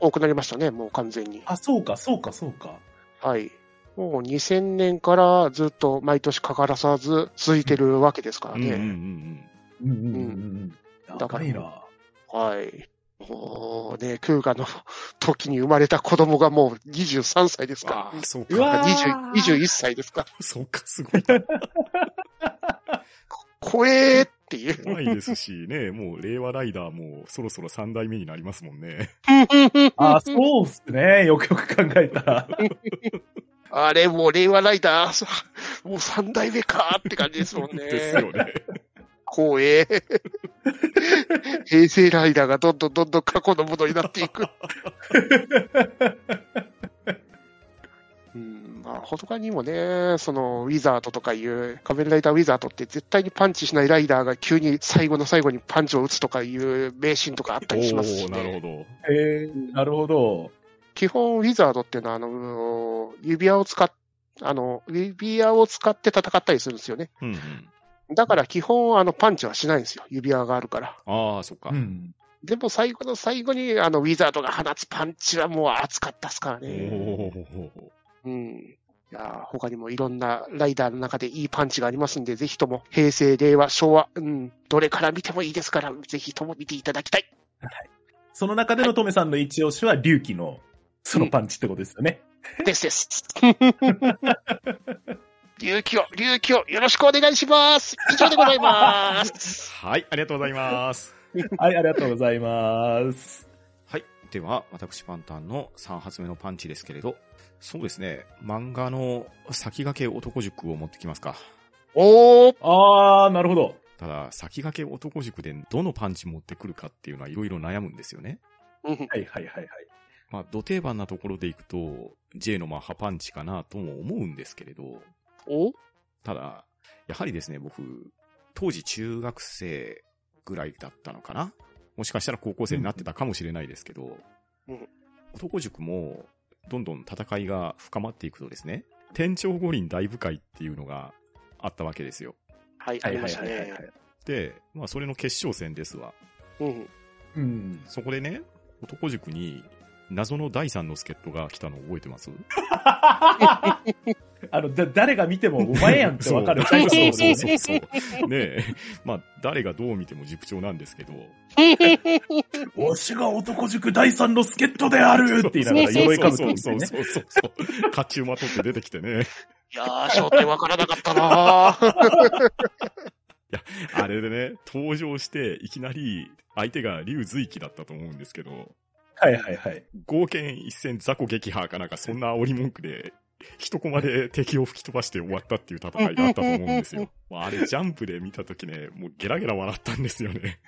多くなりましたね、もう完全に。あ、そうか、そうか、そうか。はい。もうにせんねんからずっと毎年欠からさず続いてるわけですからね。うんうんうん。うんうんうんうん。だからいな。はい。もうね、空河の時に生まれた子供がもうにじゅうさんさいですか。あ、そうか。うわー。にじゅういっさいですか。そうか、すごいな。怖えーっていう。怖いですしね、もう令和ライダーもそろそろさん代目になりますもんね。あ、そうっすね。よくよく考えたら。あれ、もう令和ライダー、もうさん代目かーって感じですもんね。ですよね。光栄。平成ライダーがどんどんどんどん過去のものになっていく、うん。まあ他にもね、そのウィザードとかいう仮面ライダーウィザードって絶対にパンチしないライダーが急に最後の最後にパンチを打つとかいう名シーンとかあったりしますしね。なるほど。えー、なるほど。基本ウィザードっていうのはあの指輪を使っあの指輪を使って戦ったりするんですよね。うん。だから基本あのパンチはしないんですよ。指輪があるから。ああ、そっか。うん、でも最後の最後にあのウィザードが放つパンチはもう熱かったっすからね。おうん。いや、他にもいろんなライダーの中でいいパンチがありますんで、ぜひとも平成、令和、昭和、うん、どれから見てもいいですから、ぜひとも見ていただきたい。はい。その中でのトメさんの一押しは龍騎のそのパンチってことですよね。うん、ですです。龍騎を、龍騎をよろしくお願いします。以上でございます。はい、ありがとうございます。はい、ありがとうございます。はい、では私パンタンのさん発目のパンチですけれど、そうですね、漫画の先駆け男塾を持ってきますか。おー、あー、なるほど。ただ先駆け男塾でどのパンチ持ってくるかっていうのはいろいろ悩むんですよね。はいはいはいはい。まあ土定番なところでいくと J のマハパンチかなとも思うんですけれど、お、ただやはりですね、僕当時中学生ぐらいだったのかな、もしかしたら高校生になってたかもしれないですけど、うん、男塾もどんどん戦いが深まっていくとですね、天長五輪大部会っていうのがあったわけですよ。はい、ありましたね。で、まあそれの決勝戦ですわ。うん。うん、そこでね、男塾に謎のだいさんの助っ人が来たの覚えてます？あのだ誰が見てもお前やんってわかる。そうそうそうそうそう。ねえ、まあ誰がどう見ても塾長なんですけど。わしが男塾だいさんの助っ人であるって言いながら鎧かぶってね。そうそうそうそう。甲冑まとって出てきてね。いやー、焦点わからなかったなー。いや、あれでね、登場していきなり相手が龍随気だったと思うんですけど。はいはいはい。合憲一戦雑魚撃破かなんかそんな煽り文句で、一コマで敵を吹き飛ばして終わったっていう戦いがあったと思うんですよ。あれジャンプで見たときね、もうゲラゲラ笑ったんですよね。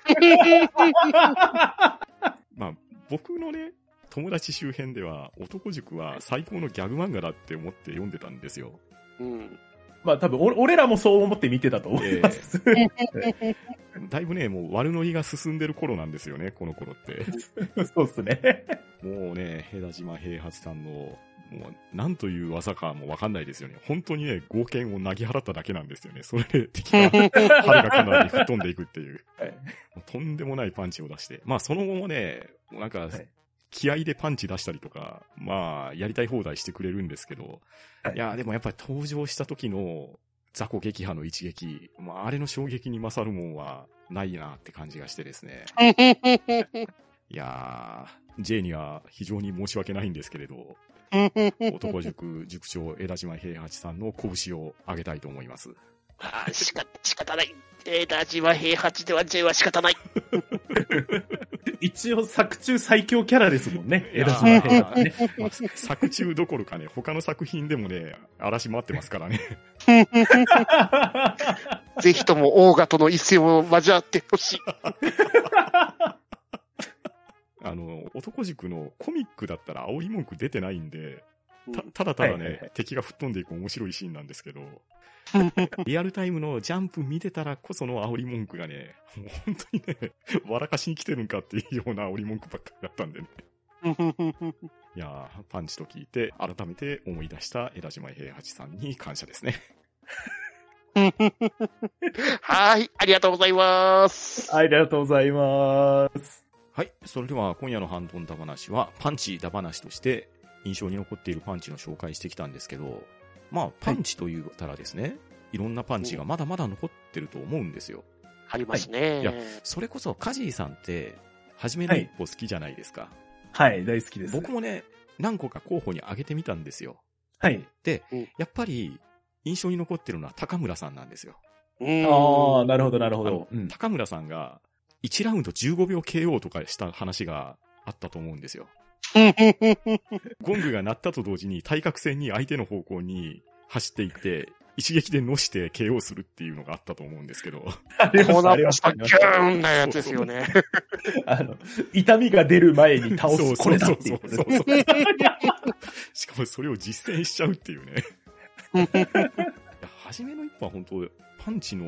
まあ、僕のね、友達周辺では男塾は最高のギャグ漫画だって思って読んでたんですよ。うん。まあ多分俺らもそう思って見てたと思います、えー、だいぶねもう悪ノリが進んでる頃なんですよね、この頃ってそうですね、もうね平島平八さんのもうなんという技かもわかんないですよね。本当にね合剣を投げ払っただけなんですよね。それで敵が針がかなり吹っ飛んでいくっていう、はい、とんでもないパンチを出して、まあその後もねなんか、はい、気合でパンチ出したりとか、まあ、やりたい放題してくれるんですけど、はい、いや、でもやっぱり登場した時の雑魚撃破の一撃、まあ、あれの衝撃に勝るもんはないなって感じがしてですね。いやー、J には非常に申し訳ないんですけれど、男塾塾長枝島平八さんの拳をあげたいと思います。ああ、しか、仕方ない。枝島平八では J は仕方ない。一応作中最強キャラですもんね。枝島平八ね、まあ。作中どころかね、他の作品でもね、嵐回ってますからね。ぜひともオーガとの一戦を交わってほしい。あの、男塾のコミックだったら煽り文句出てないんで、た, ただただね、はいはいはい、敵が吹っ飛んでいく面白いシーンなんですけど、リアルタイムのジャンプ見てたらこその煽り文句がね、もう本当にね、笑かしに来てるんかっていうような煽り文句ばっかりだったんでね。いやー、パンチと聞いて改めて思い出した枝島平八さんに感謝ですね。はい、ありがとうございます。ありがとうございます。はい、それでは今夜のハンドンダ話はパンチダ話として、印象に残っているパンチの紹介してきたんですけど、まあパンチと言ったらですね、はい、いろんなパンチがまだまだ残ってると思うんですよ。ありますね。いや、それこそカジーさんって初めの一歩好きじゃないですか。はい、はい、大好きです。僕もね何個か候補に挙げてみたんですよ。はい。で、うん、やっぱり印象に残ってるのは高村さんなんですよ。うーん、ああ、なるほどなるほど、うん。高村さんがいちラウンドじゅうごびょう ケーオー とかした話があったと思うんですよ。ゴングが鳴ったと同時に対角線に相手の方向に走っていって一撃でのして ケーオー するっていうのがあったと思うんですけど、あれはあれはギューンなやつですよね。あの痛みが出る前に倒す、これだっていう。しかもそれを実践しちゃうっていうね。初めの一歩は本当パンチの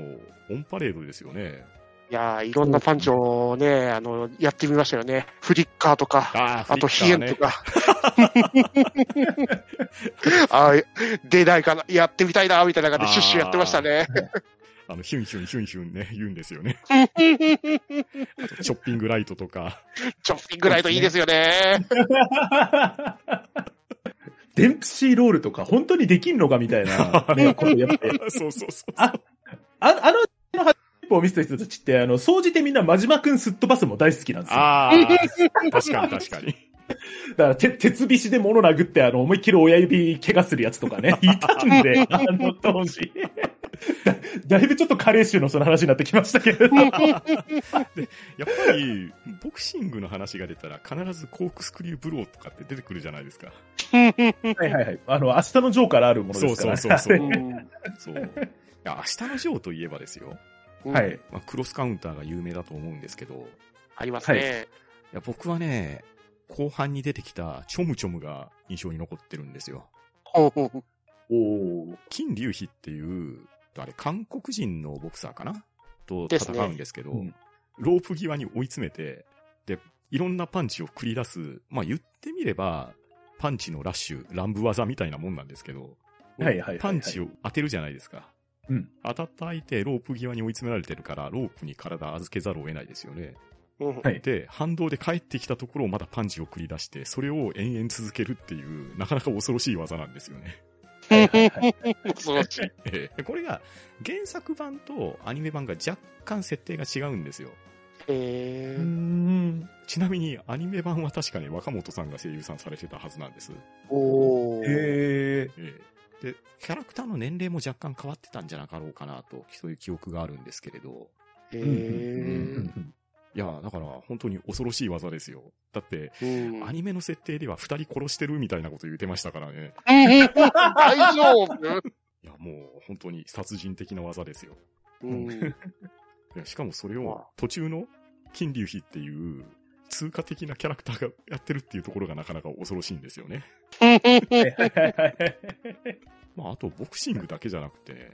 オンパレードですよね。いやー、いろんなパンチをね、あの、やってみましたよね。フリッカーとか、あ, あとヒエンとか。あー、出ないかな、やってみたいな、みたいな感じでシュッシュやってましたね。あの、ヒュンヒュンヒュンヒュンね、言うんですよね。あとチョッピングライトとか。チョッピングライトいいですよね。デンプシーロールとか、本当にできんのかみたいな、ね、ことやって。そうそうそう。あ、あ, あの、を見せた人たちって、あの、総じてみんな真島くんすっ飛ばすも大好きなんですよ。ああ、確かに確かに。だから、て、鉄菱で物殴って、あの、思いっきり親指怪我するやつとかね、いたんで、あの当時。だ, だいぶちょっと加齢臭のその話になってきましたけどで、やっぱりボクシングの話が出たら必ずコークスクリューブローとかって出てくるじゃないですか。はいはいはい、あの明日のジョーからあるものですから、ね、そうそうそうそうそう、いや明日のジョーといえばですよ、はい、まあ、クロスカウンターが有名だと思うんですけど、ありますね、はい、いや僕はね後半に出てきたチョムチョムが印象に残ってるんですよ。ほうほうほう、お金龍飛っていうあれ韓国人のボクサーかなと戦うんですけど、うん、ロープ際に追い詰めて、でいろんなパンチを繰り出す、まあ言ってみればパンチのラッシュ乱舞技みたいなもんなんですけど、はいはいはいはい、パンチを当てるじゃないですか、うん、当たった相手ロープ際に追い詰められてるからロープに体預けざるを得ないですよね、はい、で反動で帰ってきたところをまたパンチを繰り出してそれを延々続けるっていうなかなか恐ろしい技なんですよね。これが原作版とアニメ版が若干設定が違うんですよ。へー、うーん、ちなみにアニメ版は確かね若本さんが声優さんされてたはずなんです。おー、へー、でキャラクターの年齢も若干変わってたんじゃなかろうかなとそういう記憶があるんですけれど、へー、うん、いやだから本当に恐ろしい技ですよ。だって、うん、アニメの設定では二人殺してるみたいなこと言ってましたからね。大丈夫？いやもう本当に殺人的な技ですよ。うん、いやしかもそれを途中の金龍飛っていう通過的なキャラクターがやってるっていうところがなかなか恐ろしいんですよね。まああとボクシングだけじゃなくてね、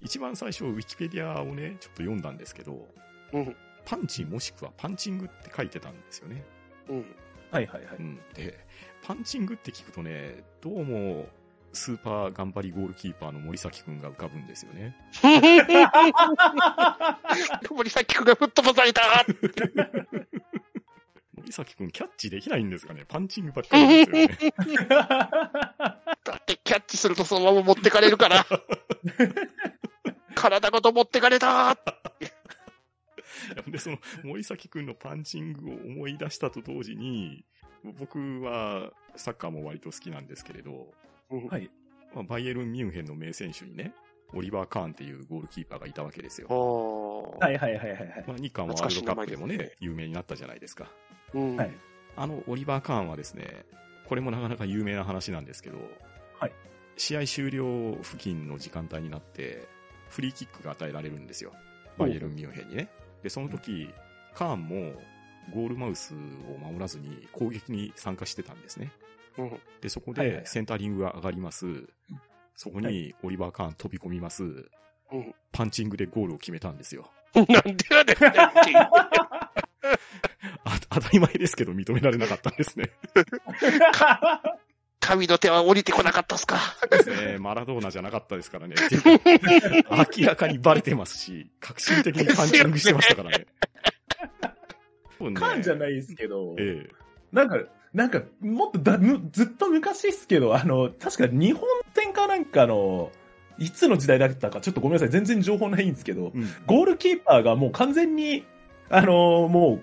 一番最初ウィキペディアをねちょっと読んだんですけど。うん、パンチもしくはパンチングって書いてたんですよね。うん。はいはいはい。うん、で、パンチングって聞くとね、どうもスーパー頑張りゴールキーパーの森崎くんが浮かぶんですよね。森崎くんが吹っ飛ばされた森崎くんキャッチできないんですかね。パンチングばっかりですよね。だってキャッチするとそのまま持ってかれるから。体ごと持ってかれたでその森崎くんのパンチングを思い出したと同時に僕はサッカーも割と好きなんですけれど、はい、まあ、バイエルンミュンヘンの名選手にねオリバー・カーンっていうゴールキーパーがいたわけですよ。はいはいはいはい、まあ、日韓ワールドカップでも ね, ね有名になったじゃないですか、うん、はい、あのオリバー・カーンはですねこれもなかなか有名な話なんですけど、はい、試合終了付近の時間帯になってフリーキックが与えられるんですよバイエルンミュンヘンにね。でその時、うん、カーンもゴールマウスを守らずに攻撃に参加してたんですね、うん、でそこでセンタリングが上がります、はいはいはい、そこにオリバー・カーン飛び込みます、うん、パンチングでゴールを決めたんですよ。なんでなんで当たり前ですけど認められなかったんですね。神の手は降りてこなかったっすか。ですね、マラドーナじゃなかったですからね。明らかにバレてますし、革新的にパンチングしてましたからね。ね、カーンじゃないですけど、ええ、なんか、なんか、もっとだずっと昔っすけど、あの、確か日本戦かなんかの、いつの時代だったか、ちょっとごめんなさい、全然情報ないんですけど、うん、ゴールキーパーがもう完全に、あのー、もう、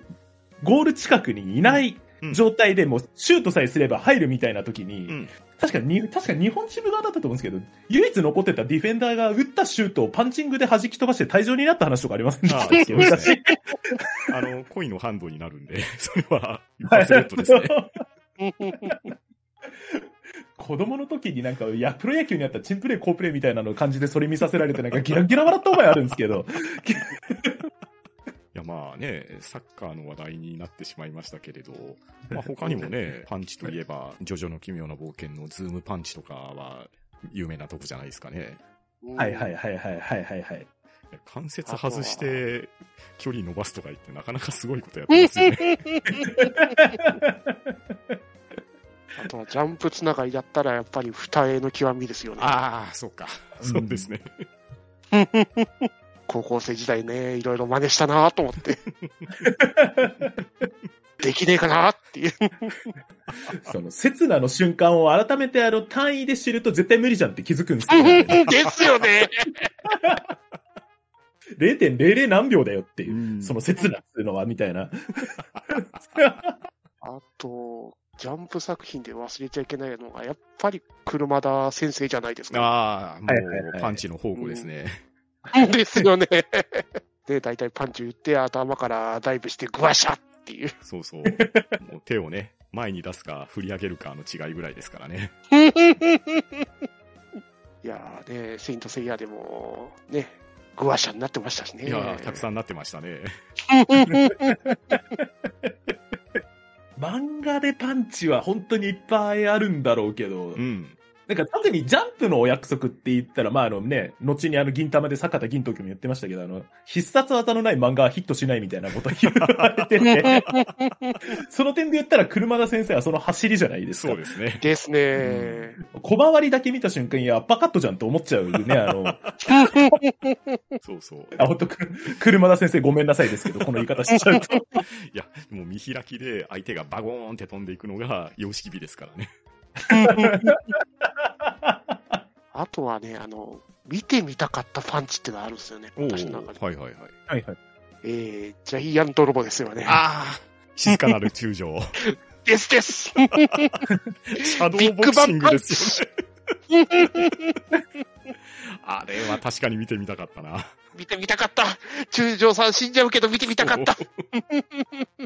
ゴール近くにいない、うん、状態でもうシュートさえすれば入るみたいな時に、うん、確かに、確か日本チーム側だったと思うんですけど、唯一残ってたディフェンダーが打ったシュートをパンチングで弾き飛ばして退場になった話とかありませんでしたっけ？昔、ね。あの、恋のハンドになるんで、それは、一発レットですね。子供の時になんか、いや、プロ野球にあったチンプレー、コープレーみたいなの感じでそれ見させられてなんかギラギラ笑った覚えあるんですけど。いやまあね、サッカーの話題になってしまいましたけれど、まあ、他にもねパンチといえばジョジョの奇妙な冒険のズームパンチとかは有名なとこじゃないですかね。はいはいはいはいはいはい、はい、関節外して距離伸ばすとか言ってなかなかすごいことやってますよね。あとはジャンプつながりだったらやっぱり二重の極みですよね。ああそうか、そうですね。高校生時代ね、いろいろ真似したなと思って。できねえかなっていう。その、刹那の瞬間を改めてあの単位で知ると絶対無理じゃんって気づくんですけど、ね、ですよね。れいてんれいれい 何秒だよっていう、その刹那っていうのは、みたいな。あと、ジャンプ作品で忘れちゃいけないのが、やっぱり車田先生じゃないですか。ああ、もうパンチの宝庫ですね。うん、はい、ですよね。で、大体パンチ打って、頭からダイブして、グワシャっていう。そうそう。もう手をね、前に出すか、振り上げるかの違いぐらいですからね。いやーね、セイントセイヤでも、ね、グワシャになってましたしね。いやー、たくさんなってましたね。漫画でパンチは本当にいっぱいあるんだろうけど、うん、なんか特にジャンプのお約束って言ったら、まああのね、後にあの銀玉で坂田銀時も言ってましたけど、あの、必殺技のない漫画はヒットしないみたいなこと言われてて、その点で言ったら車田先生はその走りじゃないですか。そうですね。ですね、うん。小回りだけ見た瞬間、いや、アッパーカットじゃんと思っちゃうね、あの。そうそう。あ、ほんと、車田先生ごめんなさいですけど、この言い方しちゃうと。いや、もう見開きで相手がバゴーンって飛んでいくのが様式美ですからね。あとはね、あの、見てみたかったパンチってのあるんですよね、私の中で。はいはいはい。はいはい。えー、ジャイアントロボですよね。ああ、静かなる中将。ですです。シャドーボクシングですよね。あれは確かに見てみたかったな。見てみたかった。中将さん死んじゃうけど見てみたかった。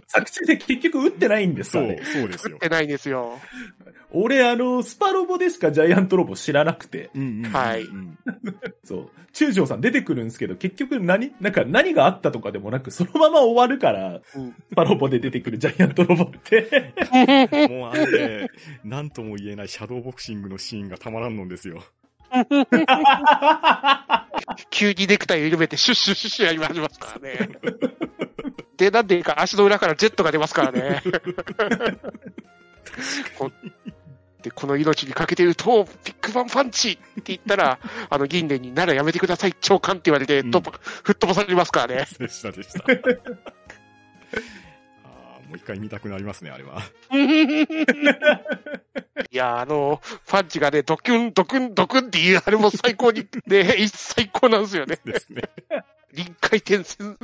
作中で結局撃ってないんですかね。そう、そうですよ。撃ってないんですよ。俺、あの、スパロボですかジャイアントロボ知らなくて。うんうん、はい。そう。中将さん出てくるんですけど、結局何、なんか何があったとかでもなく、そのまま終わるから、うん、スパロボで出てくるジャイアントロボって。もうあれ、ね、なんとも言えないシャドーボクシングのシーンがたまらんのんですよ。急にネクタイを緩めてシュッシュッシュッシュやり始めますからね。で、なんでいいか足の裏からジェットが出ますからね。こで、この命にかけてると、ビッグバンパンチって言ったら、あの、銀蓮にならやめてください、長官って言われて、うん、吹っ飛ばされますからね。でしたでした。ああ、もう一回見たくなりますね、あれは。いや、あの、パンチがね、ドキュン、ドキュン、ドキュンっていう、あれも最高に、ね、最高なんですよね。ですね。臨界点戦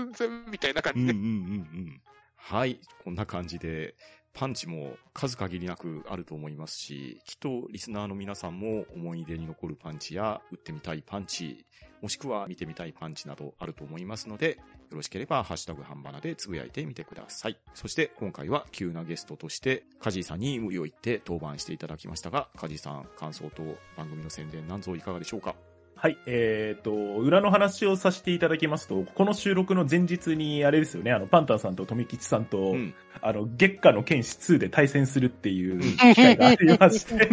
みたいな感じで。うんうんうんうん。はい、こんな感じで、パンチも数限りなくあると思いますし、きっとリスナーの皆さんも思い出に残るパンチや、打ってみたいパンチ、もしくは見てみたいパンチなどあると思いますので、よろしければハッシュタグ半ばなでつぶやいてみてください。そして今回は急なゲストとして梶井さんに無理を言って登板していただきましたが、梶井さん、感想と番組の宣伝なんぞいかがでしょうか？はい、えっと、裏の話をさせていただきますと、この収録の前日に、あれですよね、あの、パンタンさんと富吉さんと、うん、あの、月下の剣士ツーで対戦するっていう機会がありまして、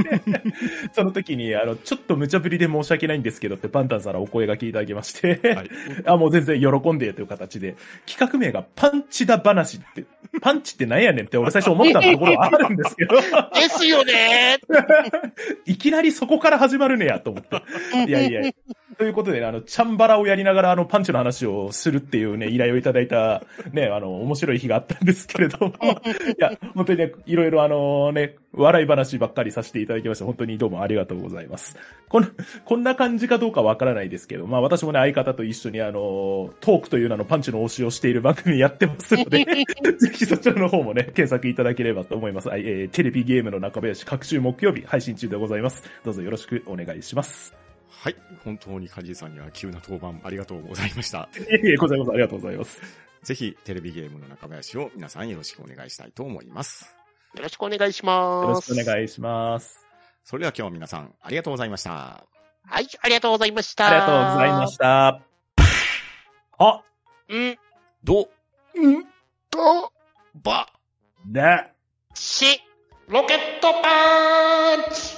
その時に、あの、ちょっと無茶ぶりで申し訳ないんですけどって、パンタンさんからお声がけいただきまして、はい、あ、もう全然喜んでという形で、企画名がパンチだ話って、パンチってなんやねんって俺最初思ったところはあるんですけど。ですよねいきなりそこから始まるねやと思って。いやいや。ということで、ね、あの、チャンバラをやりながら、あの、パンチの話をするっていうね、依頼をいただいた、ね、あの、面白い日があったんですけれども、いや、本当にね、いろいろあの、ね、笑い話ばっかりさせていただきまして、本当にどうもありがとうございます。こん、こんな感じかどうかわからないですけど、まあ私もね、相方と一緒にあの、トークという名のパンチの推しをしている番組やってますので、ぜひそちらの方もね、検索いただければと思います。はい、えー、テレビゲームの中林、各週木曜日配信中でございます。どうぞよろしくお願いします。はい。本当に梶井さんには急な登板ありがとうございました。いえいえ、ございます。ありがとうございます。ぜひ、テレビゲームの中林を皆さんよろしくお願いしたいと思います。よろしくお願いします。よろしくお願いします。それでは今日皆さん、ありがとうございました。はい、ありがとうございました。ありがとうございました。あ、ん、ど、ん、と、ば、で、し、ロケットパンチ